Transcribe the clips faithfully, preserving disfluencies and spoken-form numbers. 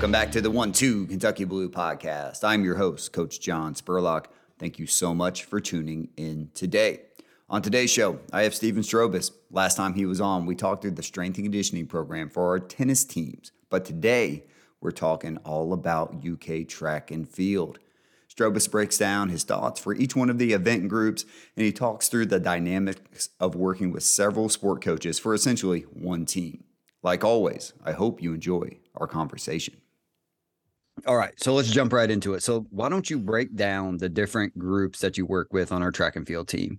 Welcome back to the one two Kentucky Blue Podcast. I'm your host, Coach John Spurlock. Thank you so much for tuning in today. On today's show, I have Steven Strobis. Last time he was on, we talked through the strength and conditioning program for our tennis teams. But today, we're talking all about U K track and field. Strobis breaks down his thoughts for each one of the event groups, and he talks through the dynamics of working with several sport coaches for essentially one team. Like always, I hope you enjoy our conversation. All right, so let's jump right into it. So why don't you break down the different groups that you work with on our track and field team?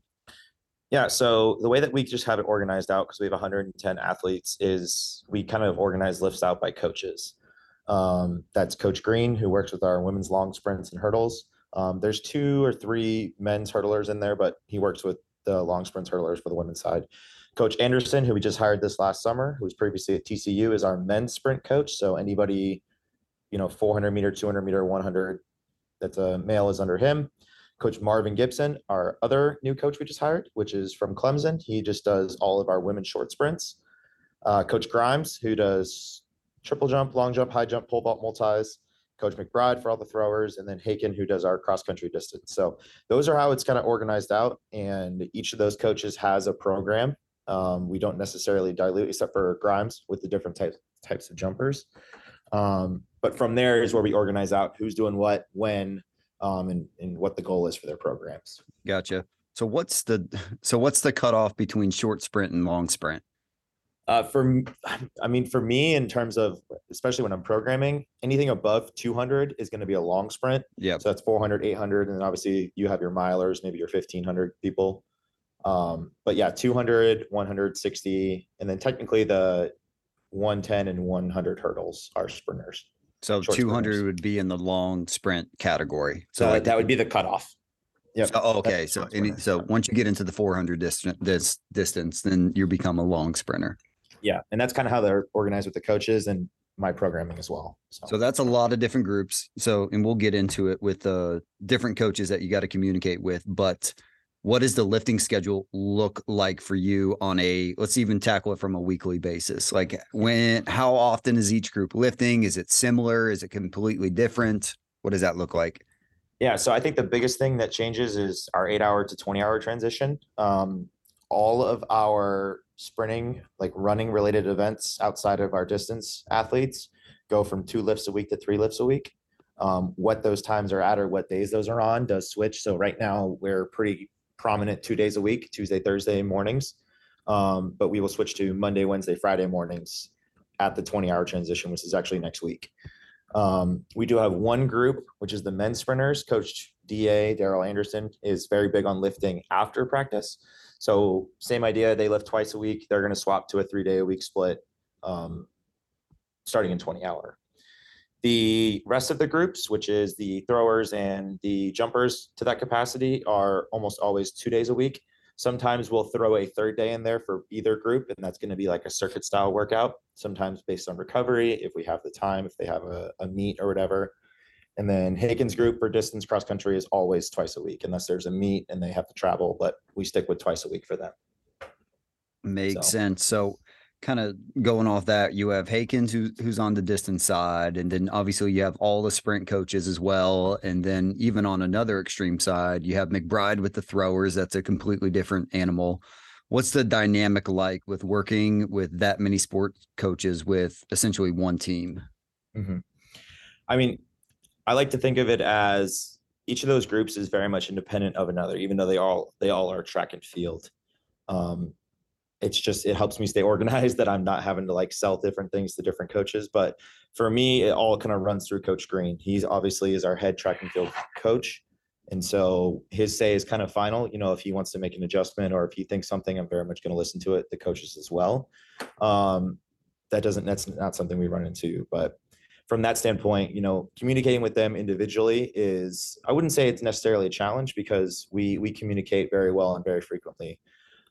Yeah, so the way that we just have it organized out, because we have one hundred ten athletes, is we kind of organize lifts out by coaches. Um, that's Coach Green, who works with our women's long sprints and hurdles. Um, there's two or three men's hurdlers in there, but he works with the long sprints hurdlers for the women's side. Coach Anderson, who we just hired this last summer, who was previously at T C U, is our men's sprint coach. So anybody, you know, four hundred meter, two hundred meter, one hundred, that's a male, is under him. Coach Marvin Gibson, our other new coach we just hired, which is from Clemson. He just does all of our women's short sprints. Uh, Coach Grimes, who does triple jump, long jump, high jump, pole vault multis. Coach McBride for all the throwers, and then Haken, who does our cross-country distance. So those are how it's kind of organized out, and each of those coaches has a program. Um, we don't necessarily dilute, except for Grimes, with the different types types of jumpers. Um, but from there is where we organize out who's doing what, when, um, and, and what the goal is for their programs. Gotcha. So what's the so what's the cutoff between short sprint and long sprint? Uh, for, I mean, for me, in terms of, especially when I'm programming, anything above two hundred is going to be a long sprint. Yeah. So that's four hundred, eight hundred. And then obviously you have your milers, maybe your fifteen hundred people. Um, but yeah, two hundred, one hundred sixty. And then technically the one ten and one hundred hurdles are sprinters. So two hundred sprinters would be in the long sprint category. So, so like, that would be the cutoff. Yeah. So, okay. So, any, so once you get into the four hundred distance, this distance, then you become a long sprinter. Yeah. And that's kind of how they're organized with the coaches and my programming as well. So, so that's a lot of different groups. So, and we'll get into it with the uh, different coaches that you got to communicate with, but what does the lifting schedule look like for you on a, let's even tackle it from a weekly basis. Like when, how often is each group lifting? Is it similar? Is it completely different? What does that look like? Yeah. So I think the biggest thing that changes is our eight hour to twenty hour transition. Um, all of our sprinting, like running related events outside of our distance athletes, go from two lifts a week to three lifts a week. Um, what those times are at or what days those are on does switch. So right now we're pretty prominent two days a week, Tuesday, Thursday mornings. Um, but we will switch to Monday, Wednesday, Friday mornings at the twenty hour transition, which is actually next week. Um, we do have one group, which is the men's sprinters. Coach D A, Daryl Anderson, is very big on lifting after practice. So same idea, they lift twice a week. They're going to swap to a three day a week split, um, starting in twenty hour. The rest of the groups, which is the throwers and the jumpers to that capacity, are almost always two days a week. Sometimes we'll throw a third day in there for either group, and that's going to be like a circuit style workout, sometimes based on recovery, if we have the time, if they have a, a meet or whatever. And then Haken's group for distance cross country is always twice a week, unless there's a meet and they have to travel, but we stick with twice a week for them. Makes so. sense. So kind of going off that, you have Haken's who, who's on the distance side. And then obviously you have all the sprint coaches as well. And then even on another extreme side, you have McBride with the throwers. That's a completely different animal. What's the dynamic like with working with that many sports coaches with essentially one team? Mm-hmm. I mean, I like to think of it as each of those groups is very much independent of another, even though they all they all are track and field. Um, it's just, it helps me stay organized that I'm not having to like sell different things to different coaches. But for me, it all kind of runs through Coach Green. He's obviously is our head track and field coach. And so his say is kind of final, you know, if he wants to make an adjustment or if he thinks something, I'm very much going to listen to it, the coaches as well. Um, that doesn't, that's not something we run into, but from that standpoint, you know, communicating with them individually is, I wouldn't say it's necessarily a challenge because we we communicate very well and very frequently.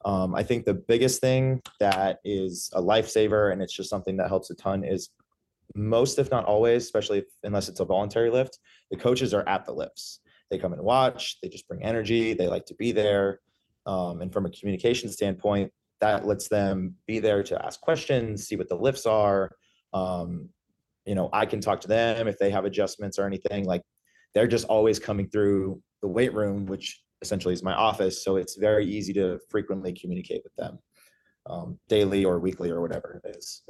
Um, I think the biggest thing that is a lifesaver, and it's just something that helps a ton, is most, if not always, especially if, unless it's a voluntary lift, the coaches are at the lifts. They come and watch, they just bring energy, they like to be there. Um, and from a communication standpoint, that lets them be there to ask questions, see what the lifts are, um, you know, I can talk to them if they have adjustments or anything. Like, they're just always coming through the weight room, which essentially is my office. So it's very easy to frequently communicate with them um, daily or weekly or whatever it is.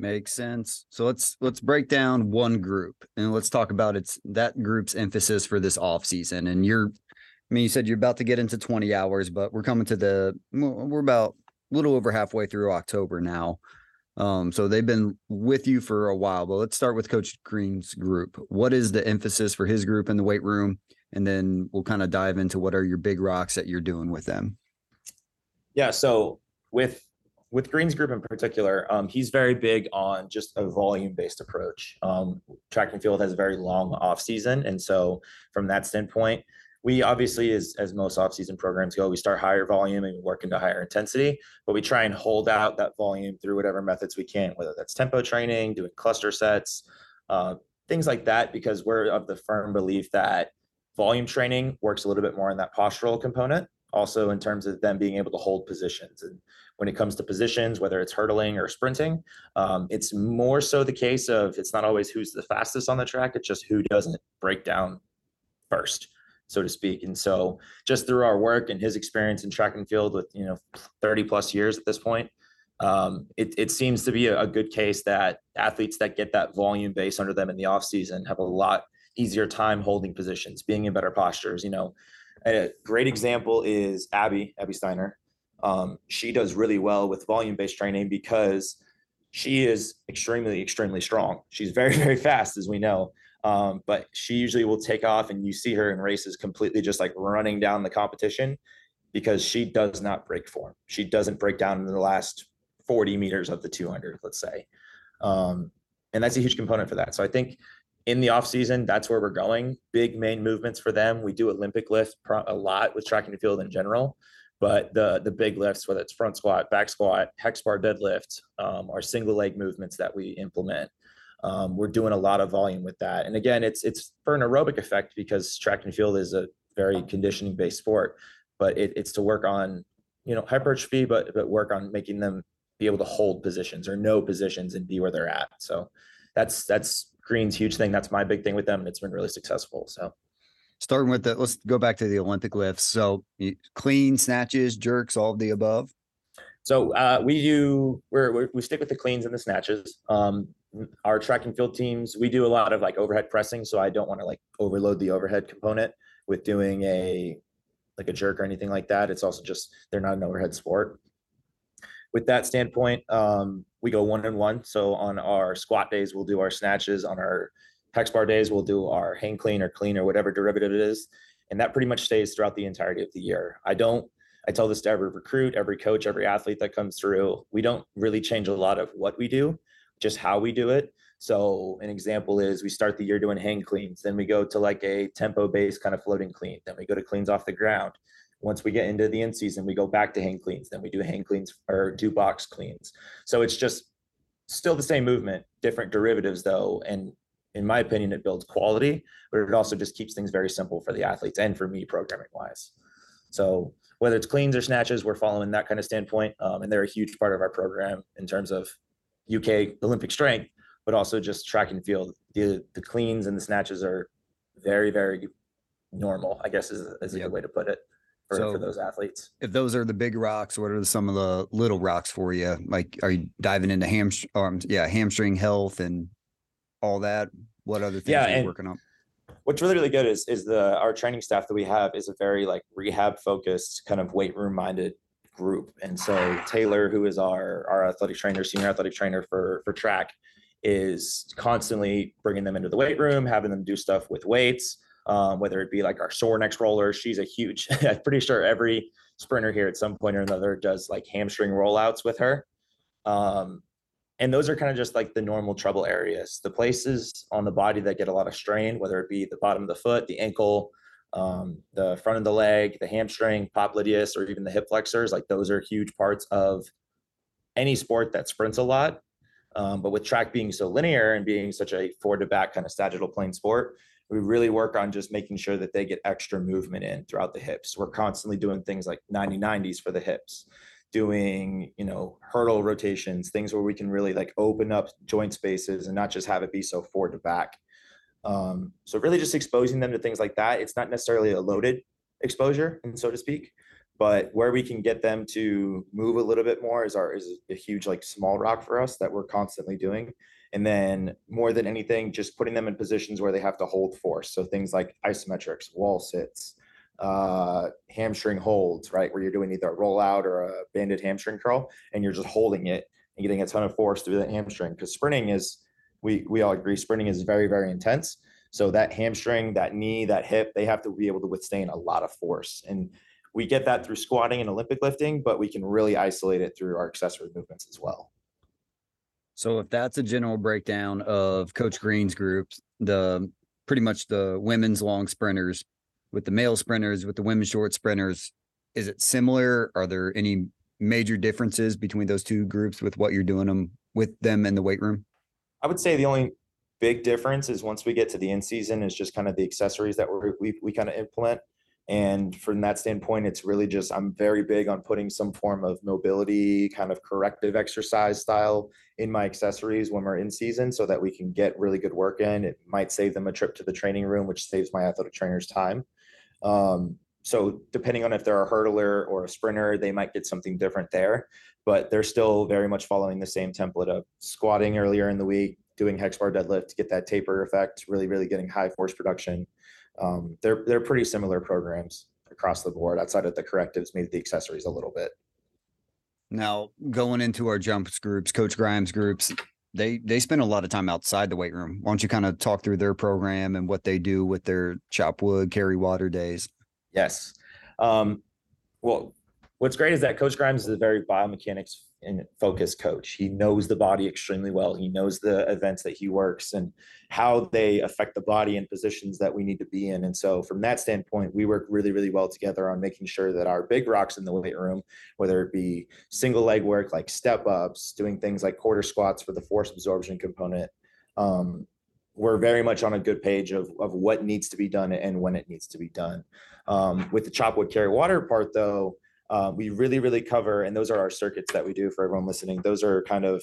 Makes sense. So let's let's break down one group and let's talk about it's that group's emphasis for this off season. And you're, I mean, you said you're about to get into twenty hours, but we're coming to the, we're about a little over halfway through October now. Um, so they've been with you for a while, but let's start with Coach Green's group. What is the emphasis for his group in the weight room? And then we'll kind of dive into what are your big rocks that you're doing with them. Yeah. So with, with Green's group in particular, um, he's very big on just a volume-based approach. Um, track and field has a very long off season. And so from that standpoint, we obviously, as, as most off-season programs go, we start higher volume and we work into higher intensity, but we try and hold out that volume through whatever methods we can, whether that's tempo training, doing cluster sets, uh, things like that, because we're of the firm belief that volume training works a little bit more in that postural component, also in terms of them being able to hold positions. And when it comes to positions, whether it's hurdling or sprinting, um, it's more so the case of it's not always who's the fastest on the track, it's just who doesn't break down first, so to speak. And so just through our work and his experience in track and field with, you know, thirty plus years at this point, um, it, it seems to be a, a good case that athletes that get that volume base under them in the off season have a lot easier time holding positions, being in better postures. You know, a great example is Abby, Abby Steiner. Um, she does really well with volume based training because she is extremely, extremely strong. She's very, very fast, as we know. Um, but she usually will take off and you see her in races completely just like running down the competition because she does not break form. She doesn't break down in the last forty meters of the two hundred, let's say. Um, and that's a huge component for that. So I think in the off season, that's where we're going. Big main movements for them. We do Olympic lift pro- a lot with track and field in general, but the, the big lifts, whether it's front squat, back squat, hex bar deadlift, um, are single leg movements that we implement. Um, we're doing a lot of volume with that. And again, it's it's for an aerobic effect because track and field is a very conditioning based sport, but it, it's to work on, you know, hypertrophy, but but work on making them be able to hold positions or know positions and be where they're at. So that's that's Green's huge thing. That's my big thing with them. And it's been really successful. So starting with the, let's go back to the Olympic lifts. So clean, snatches, jerks, all of the above. So uh, we do, we're, we're, we stick with the cleans and the snatches. Um, our track and field teams, we do a lot of like overhead pressing. So I don't want to like overload the overhead component with doing a, like a jerk or anything like that. It's also just, they're not an overhead sport. With that standpoint, um, we go one and one. So on our squat days, we'll do our snatches. On our hex bar days, we'll do our hang clean or clean or whatever derivative it is. And that pretty much stays throughout the entirety of the year. I don't, I tell this to every recruit, every coach, every athlete that comes through. We don't really change a lot of what we do, just how we do it. So an example is we start the year doing hang cleans. Then we go to like a tempo-based kind of floating clean. Then we go to cleans off the ground. Once we get into the end season, we go back to hang cleans. Then we do hang cleans or do box cleans. So it's just still the same movement, different derivatives though. And in my opinion, it builds quality, but it also just keeps things very simple for the athletes and for me programming wise. So whether it's cleans or snatches, we're following that kind of standpoint. Um, and they're a huge part of our program in terms of U K Olympic strength, but also just track and field. The the cleans and the snatches are very, very normal, I guess is, is a yep. good way to put it for, so for those athletes. If those are the big rocks, what are some of the little rocks for you? Like, are you diving into hamstring, um, yeah, hamstring health and all that? What other things yeah, are you and- working on? What's really, really good is, is the, our training staff that we have is a very like rehab focused kind of weight room minded group. And so Taylor, who is our, our athletic trainer, senior athletic trainer for, for track, is constantly bringing them into the weight room, having them do stuff with weights, um, whether it be like our sore neck roller. She's a huge, I'm pretty sure every sprinter here at some point or another does like hamstring rollouts with her. Um, And those are kind of just like the normal trouble areas, the places on the body that get a lot of strain, whether it be the bottom of the foot, the ankle, um, the front of the leg, the hamstring, popliteus, or even the hip flexors. Like those are huge parts of any sport that sprints a lot. Um, but with track being so linear and being such a forward to back kind of sagittal plane sport, we really work on just making sure that they get extra movement in throughout the hips. We're constantly doing things like ninety nineties for the hips, doing, you know, hurdle rotations, things where we can really like open up joint spaces and not just have it be so forward to back. Um, so really just exposing them to things like that. It's not necessarily a loaded exposure, and so to speak, but where we can get them to move a little bit more is our, is a huge like small rock for us that we're constantly doing. And then more than anything, just putting them in positions where they have to hold force. So things like isometrics, wall sits, uh, hamstring holds, right? Where you're doing either a rollout or a banded hamstring curl, and you're just holding it and getting a ton of force through that hamstring. Cause sprinting is, we, we all agree, sprinting is very, very intense. So that hamstring, that knee, that hip, they have to be able to withstand a lot of force. And we get that through squatting and Olympic lifting, but we can really isolate it through our accessory movements as well. So if that's a general breakdown of Coach Green's group, the pretty much the women's long sprinters with the male sprinters, with the women's short sprinters, is it similar? Are there any major differences between those two groups with what you're doing them with them in the weight room? I would say the only big difference is once we get to the end season is just kind of the accessories that we're, we we kind of implement. And from that standpoint, it's really just, I'm very big on putting some form of mobility, kind of corrective exercise style in my accessories when we're in season so that we can get really good work in. It might save them a trip to the training room, which saves my athletic trainers time. Um, so depending on if they're a hurdler or a sprinter, they might get something different there, but they're still very much following the same template of squatting earlier in the week, doing hex bar deadlift to get that taper effect, really, really getting high force production. Um, they're, they're pretty similar programs across the board outside of the correctives, maybe the accessories a little bit. Now going into our jumps groups, Coach Grimes groups, they, they spend a lot of time outside the weight room. Why don't you kind of talk through their program and what they do with their chop wood, carry water days? Yes. Um, well, what's great is that Coach Grimes is a very biomechanics and focused coach. He knows the body extremely well. He knows the events that he works and how they affect the body and positions that we need to be in. And so from that standpoint, we work really, really well together on making sure that our big rocks in the weight room, whether it be single leg work, like step ups, doing things like quarter squats for the force absorption component, um, we're very much on a good page of, of what needs to be done and when it needs to be done. Um, with the chop wood carry water part though, Uh, we really, really cover, and those are our circuits that we do for everyone listening. Those are kind of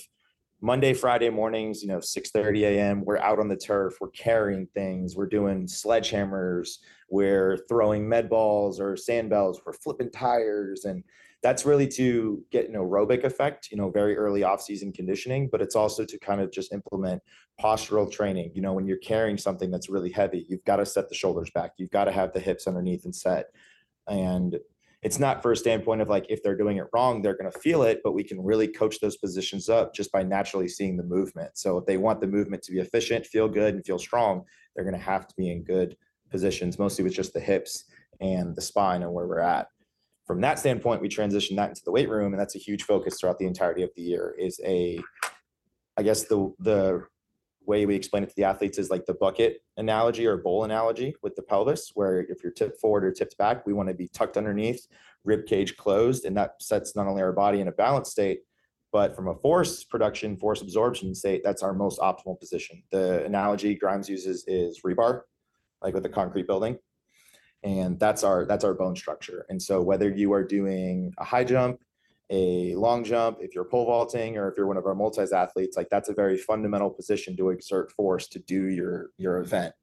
Monday, Friday mornings, you know, six thirty a m We're out on the turf. We're carrying things. We're doing sledgehammers. We're throwing med balls or sand bells. We're flipping tires. And that's really to get an aerobic effect, you know, very early off-season conditioning, but it's also to kind of just implement postural training. You know, when you're carrying something that's really heavy, you've got to set the shoulders back. You've got to have the hips underneath and set. And it's not for a standpoint of like, if they're doing it wrong, they're going to feel it, but we can really coach those positions up just by naturally seeing the movement. So if they want the movement to be efficient, feel good, and feel strong, they're going to have to be in good positions, mostly with just the hips and the spine and where we're at. From that standpoint, we transition that into the weight room. And that's a huge focus throughout the entirety of the year is a, I guess the, the way we explain it to the athletes is like the bucket analogy or bowl analogy with the pelvis, where if you're tipped forward or tipped back, we want to be tucked underneath, rib cage closed, and that sets not only our body in a balanced state, but from a force production, force absorption state, that's our most optimal position. The analogy Grimes uses is rebar, like with a concrete building, and that's our that's our bone structure. And so whether you are doing a high jump, a long jump, if you're pole vaulting, or if you're one of our multis athletes, like that's a very fundamental position to exert force to do your, your event.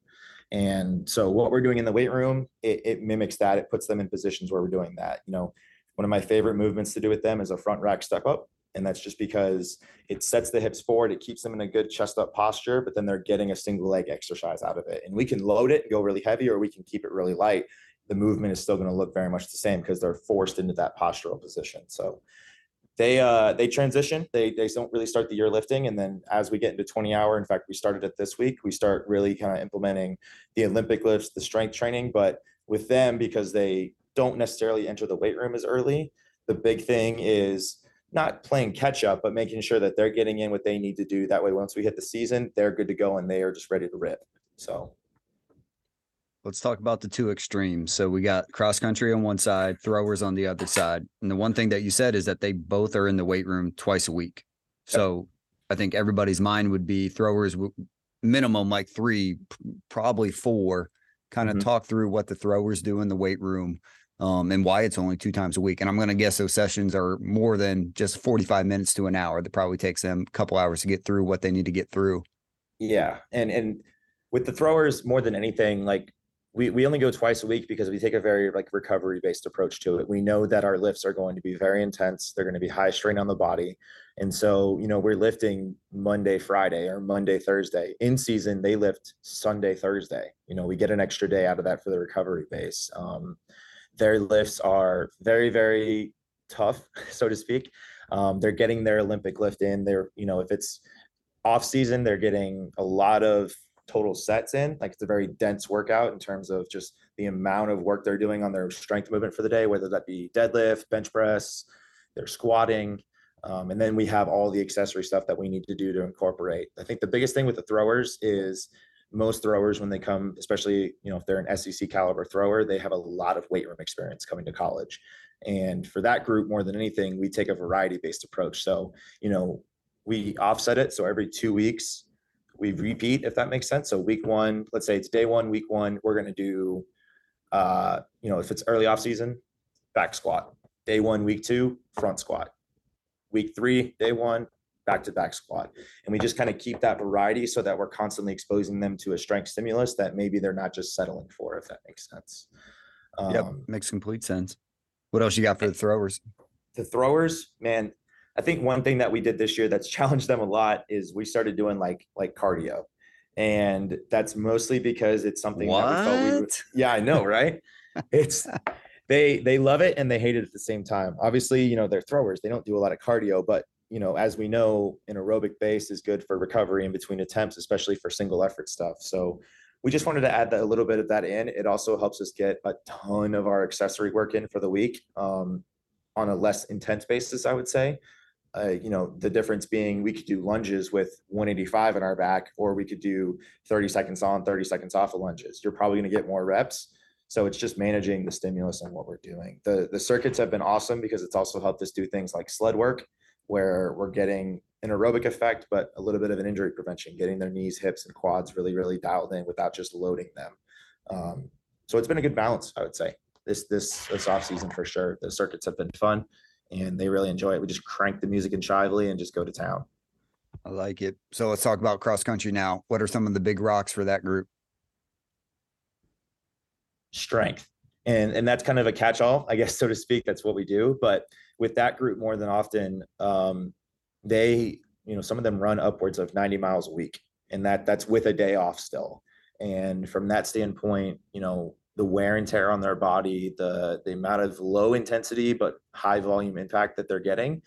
And so what we're doing in the weight room, it, it mimics that. It puts them in positions where we're doing that. You know, one of my favorite movements to do with them is a front rack step up. And that's just because it sets the hips forward. It keeps them in a good chest up posture, but then they're getting a single leg exercise out of it. And we can load it and go really heavy, or we can keep it really light. The movement is still going to look very much the same because they're forced into that postural position. So they uh, they transition. They they don't really start the year lifting. And then as we get into twenty hour, in fact, we started it this week, we start really kind of implementing the Olympic lifts, the strength training. But with them, because they don't necessarily enter the weight room as early, the big thing is not playing catch up, but making sure that they're getting in what they need to do. That way, once we hit the season, they're good to go and they are just ready to rip. So let's talk about the two extremes. So we got cross country on one side, throwers on the other side. And the one thing that you said is that they both are in the weight room twice a week. So I think everybody's mind would be throwers minimum like three, probably four. Kind of mm-hmm. talk through what the throwers do in the weight room um, and why it's only two times a week. And I'm going to guess those sessions are more than just forty-five minutes to an hour. That probably takes them a couple hours to get through what they need to get through. Yeah. And, and with the throwers, more than anything, like we, we only go twice a week because we take a very like recovery based approach to it. We know that our lifts are going to be very intense. They're going to be high strain on the body. And so, you know, we're lifting Monday, Friday, or Monday, Thursday. In season, they lift Sunday, Thursday. You know, we get an extra day out of that for the recovery base. Um, their lifts are very, very tough, so to speak. Um, they're getting their Olympic lift in. They're, you know, if it's off season, they're getting a lot of total sets in. Like, it's a very dense workout in terms of just the amount of work they're doing on their strength movement for the day, whether that be deadlift, bench press, they're squatting. Um, and then we have all the accessory stuff that we need to do to incorporate. I think the biggest thing with the throwers is most throwers, when they come, especially, you know, if they're an S E C caliber thrower, they have a lot of weight room experience coming to college. And for that group, more than anything, we take a variety based approach. So, you know, we offset it. So every two weeks we repeat, if that makes sense. So week one, let's say it's day one, week one, we're going to do, uh, you know, if it's early off season, back squat. Day one, week two, front squat. Week three, day one, back-to-back squat. And we just kind of keep that variety so that we're constantly exposing them to a strength stimulus that maybe they're not just settling for, if that makes sense. Um, yep, makes complete sense. What else you got for the throwers? The throwers, man, I think one thing that we did this year that's challenged them a lot is we started doing like like cardio. And that's mostly because it's something what? that we felt we would. Yeah, I know, right? It's... They they love it and they hate it at the same time. Obviously, you know, they're throwers. They don't do a lot of cardio, but, you know, as we know, an aerobic base is good for recovery in between attempts, especially for single effort stuff. So we just wanted to add that, a little bit of that in. It also helps us get a ton of our accessory work in for the week um, on a less intense basis, I would say. Uh, you know, the difference being we could do lunges with one eighty-five in our back, or we could do thirty seconds on, thirty seconds off of lunges. You're probably going to get more reps. So it's just managing the stimulus and what we're doing. The the circuits have been awesome because it's also helped us do things like sled work, where we're getting an aerobic effect, but a little bit of an injury prevention, getting their knees, hips, and quads really, really dialed in without just loading them. Um, so it's been a good balance, I would say. This this this off season for sure. The circuits have been fun and they really enjoy it. We just crank the music in Shively and just go to town. I like it. So let's talk about cross country now. What are some of the big rocks for that group? Strength. And, and that's kind of a catch-all, I guess, so to speak. That's what we do. But with that group, more than often, um, they, you know, some of them run upwards of ninety miles a week, and that that's with a day off still. And from that standpoint, you know, the wear and tear on their body, the, the amount of low intensity, but high volume impact that they're getting,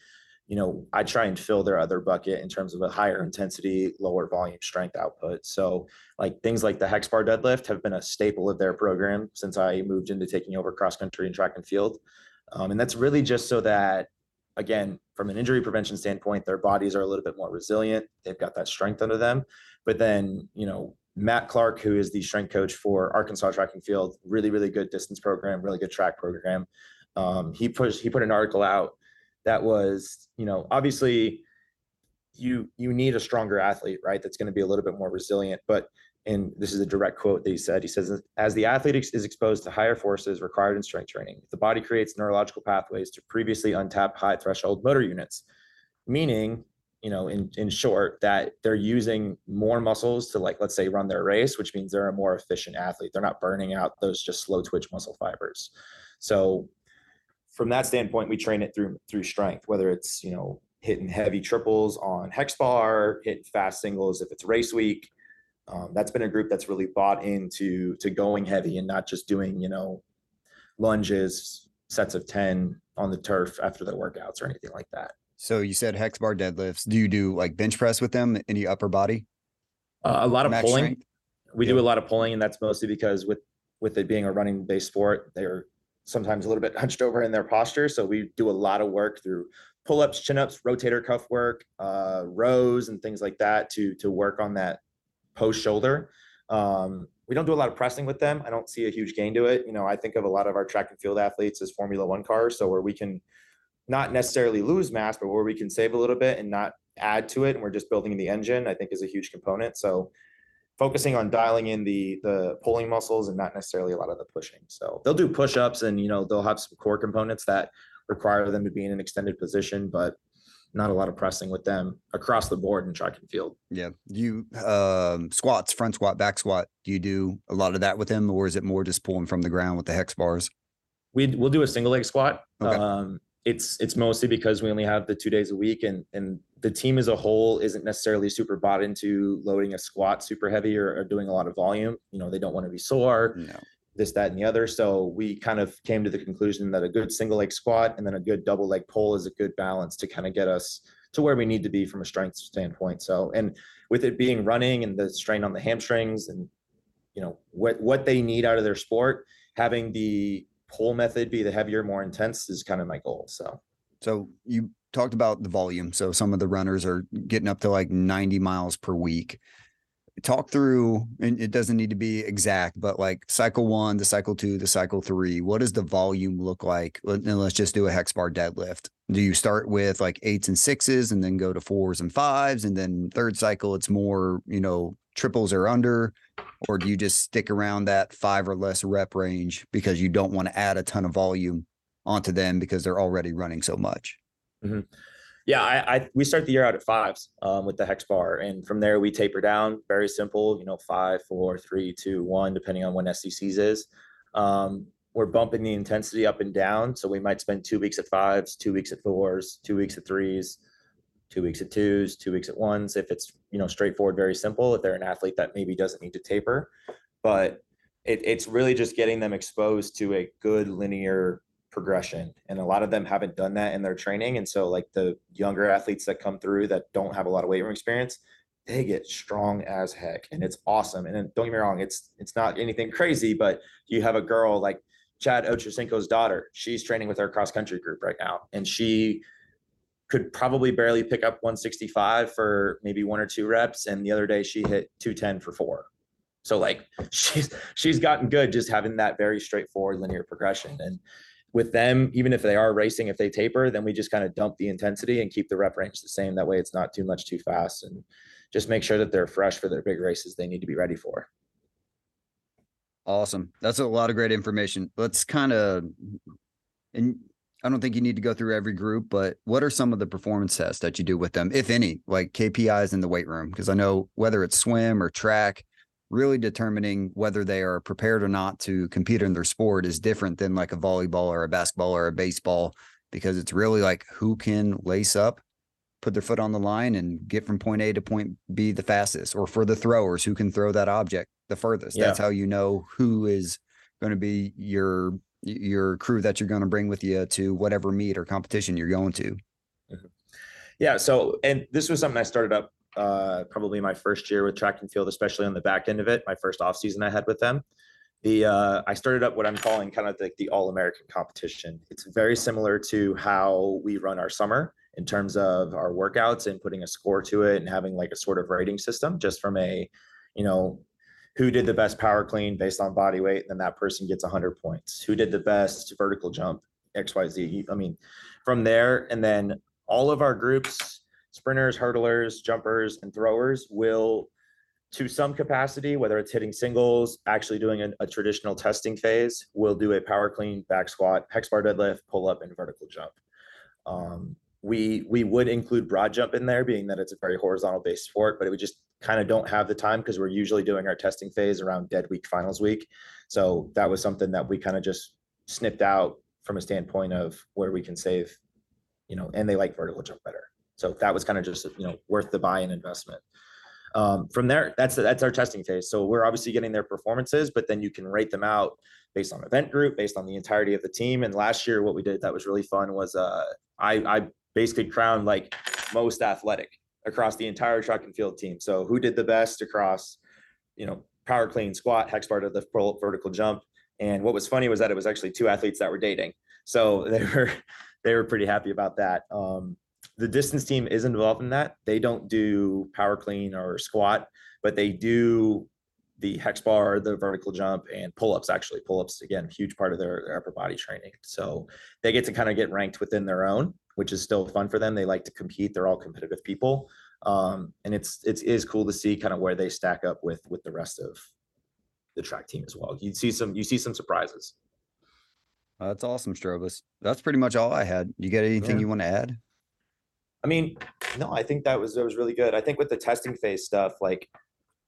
you know, I try and fill their other bucket in terms of a higher intensity, lower volume strength output. So like things like the hex bar deadlift have been a staple of their program since I moved into taking over cross country and track and field. Um, and that's really just so that, again, from an injury prevention standpoint, their bodies are a little bit more resilient. They've got that strength under them. But then, you know, Matt Clark, who is the strength coach for Arkansas track and field, really, really good distance program, really good track program. Um, he pushed, he put an article out that was, you know, obviously you you need a stronger athlete, right? That's going to be a little bit more resilient. But, and this is a direct quote that he said, he says, as the athlete is exposed to higher forces required in strength training, the body creates neurological pathways to previously untapped high threshold motor units. Meaning, you know, in, in short, that they're using more muscles to, like, let's say, run their race, which means they're a more efficient athlete. They're not burning out those just slow twitch muscle fibers. So from that standpoint, we train it through through strength, whether it's, you know, hitting heavy triples on hex bar, hitting fast singles if it's race week. Um, that's been a group that's really bought into to going heavy and not just doing, you know, lunges, sets of ten on the turf after their workouts or anything like that. So you said hex bar deadlifts. Do you do like bench press with them? Any upper body? Uh, a lot of Max pulling. Strength? We yeah. do a lot of pulling, and that's mostly because with with it being a running based sport, they're sometimes a little bit hunched over in their posture. So we do a lot of work through pull-ups, chin-ups, rotator cuff work, uh, rows and things like that to, to work on that post shoulder. Um, we don't do a lot of pressing with them. I don't see a huge gain to it. You know, I think of a lot of our track and field athletes as Formula One cars. So where we can not necessarily lose mass, but where we can save a little bit and not add to it. And we're just building the engine, I think, is a huge component. So focusing on dialing in the the pulling muscles and not necessarily a lot of the pushing. So they'll do push-ups and, you know, they'll have some core components that require them to be in an extended position, but not a lot of pressing with them across the board in track and field. Yeah. You um, squats, front squat, back squat. Do you do a lot of that with them, or is it more just pulling from the ground with the hex bars? We we'll do a single leg squat. Okay. Um, it's, it's mostly because we only have the two days a week, and, and the team as a whole isn't necessarily super bought into loading a squat super heavy or, or doing a lot of volume. You know, they don't want to be sore, no. this, that, and the other. So we kind of came to the conclusion that a good single leg squat and then a good double leg pull is a good balance to kind of get us to where we need to be from a strength standpoint. So, and with it being running and the strain on the hamstrings and, you know, what, what they need out of their sport, having the pull method be the heavier, more intense is kind of my goal. So, so you talked about the volume. So some of the runners are getting up to like ninety miles per week. Talk through, and it doesn't need to be exact, but like cycle one, the cycle two, the cycle three, what does the volume look like? And let's just do a hex bar deadlift. Do you start with like eights and sixes and then go to fours and fives? And then third cycle, it's more, you know, triples or under, or do you just stick around that five or less rep range because you don't want to add a ton of volume onto them because they're already running so much? Mm-hmm. Yeah, I, I we start the year out at fives um, with the hex bar, and from there we taper down. Very simple, you know, five, four, three, two, one, depending on when S E Cs is. Um, we're bumping the intensity up and down, so we might spend two weeks at fives, two weeks at fours, two weeks at threes, two weeks at twos, two weeks at ones. If it's, you know, straightforward, very simple. If they're an athlete that maybe doesn't need to taper, but it, it's really just getting them exposed to a good linear progression. And a lot of them haven't done that in their training. And so like the younger athletes that come through that don't have a lot of weight room experience, they get strong as heck. And it's awesome. And then, don't get me wrong, it's, it's not anything crazy, but you have a girl like Chad Ochocinco's daughter, she's training with our cross country group right now. And she could probably barely pick up one sixty-five for maybe one or two reps. And the other day she hit two ten for four. So like she's, she's gotten good just having that very straightforward linear progression. And with them, even if they are racing, if they taper, then we just kind of dump the intensity and keep the rep range the same. That way it's not too much too fast, and just make sure that they're fresh for their big races they need to be ready for. Awesome. That's a lot of great information. Let's kind of, and I don't think you need to go through every group, but what are some of the performance tests that you do with them, if any, like K P Is in the weight room? Because I know whether it's swim or track, really determining whether they are prepared or not to compete in their sport is different than like a volleyball or a basketball or a baseball, because it's really like who can lace up, put their foot on the line, and get from point A to point B the fastest, or for the throwers, who can throw that object the furthest. Yeah. That's how you know who is going to be your, your crew that you're going to bring with you to whatever meet or competition you're going to. Yeah. So, and this was something I started up uh probably my first year with track and field, especially on the back end of it, my first off season I had with them. The uh I started up what I'm calling kind of like the, the All-American competition. It's very similar to how we run our summer in terms of our workouts and putting a score to it and having like a sort of rating system, just from a, you know, who did the best power clean based on body weight, then that person gets one hundred points. Who did the best vertical jump, X Y Z. I mean, from there, and then all of our groups, sprinters, hurdlers, jumpers, and throwers, will, to some capacity, whether it's hitting singles, actually doing a, a traditional testing phase, will do a power clean, back squat, hex bar deadlift, pull up, and vertical jump. Um, we we would include broad jump in there, being that it's a very horizontal based sport, but we just kind of don't have the time because we're usually doing our testing phase around dead week, finals week. So that was something that we kind of just snipped out from a standpoint of where we can save, you know, and they like vertical jump better. So that was kind of just, you know, worth the buy-in investment. Um, from there, that's that's our testing phase. So we're obviously getting their performances, but then you can rate them out based on event group, based on the entirety of the team. And last year, what we did that was really fun was uh, I, I basically crowned like most athletic across the entire track and field team. So who did the best across, you know, power clean, squat, hex bar deadlift, pull up, vertical jump. And what was funny was that it was actually two athletes that were dating. So they were they were pretty happy about that. Um, The distance team is involved in that. They don't do power clean or squat, but they do the hex bar, the vertical jump, and pull-ups. Actually, pull-ups, again, huge part of their, their upper body training. So they get to kind of get ranked within their own, which is still fun for them. They like to compete. They're all competitive people. Um, and it's, it's, is cool to see kind of where they stack up with, with the rest of the track team as well. You see some, you see some surprises. Uh, that's awesome, Strobis. That's pretty much all I had. You got anything yeah. you want to add? I mean, no, I think that was, that was really good. I think with the testing phase stuff, like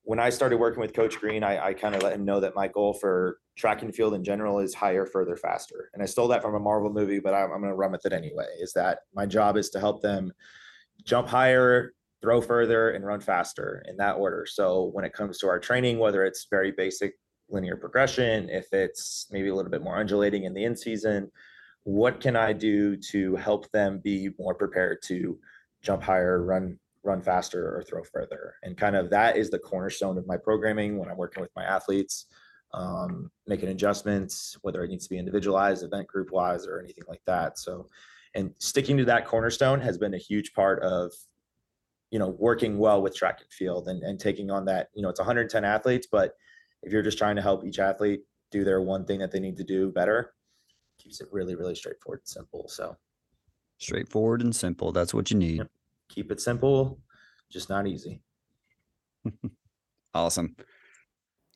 when I started working with Coach Green, I, I kind of let him know that my goal for track and field in general is higher, further, faster. And I stole that from a Marvel movie, but I'm, I'm going to run with it anyway, is that my job is to help them jump higher, throw further, and run faster in that order. So when it comes to our training, whether it's very basic linear progression, if it's maybe a little bit more undulating in the in season, what can I do to help them be more prepared to jump higher, run run faster, or throw further? And kind of that is the cornerstone of my programming when I'm working with my athletes, um, making adjustments, whether it needs to be individualized, event group wise, or anything like that. So, and sticking to that cornerstone has been a huge part of, you know, working well with track and field and, and taking on that, you know, it's one hundred ten athletes, but if you're just trying to help each athlete do their one thing that they need to do better, keeps it really, really straightforward and simple. So straightforward and simple. That's what you need. Yep. Keep it simple, just not easy. Awesome.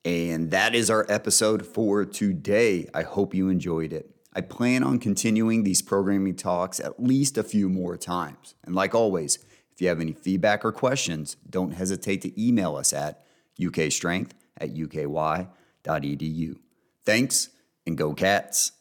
And that is our episode for today. I hope you enjoyed it. I plan on continuing these programming talks at least a few more times. And like always, if you have any feedback or questions, don't hesitate to email us at ukstrength at u k y dot e d u. Thanks, and go Cats.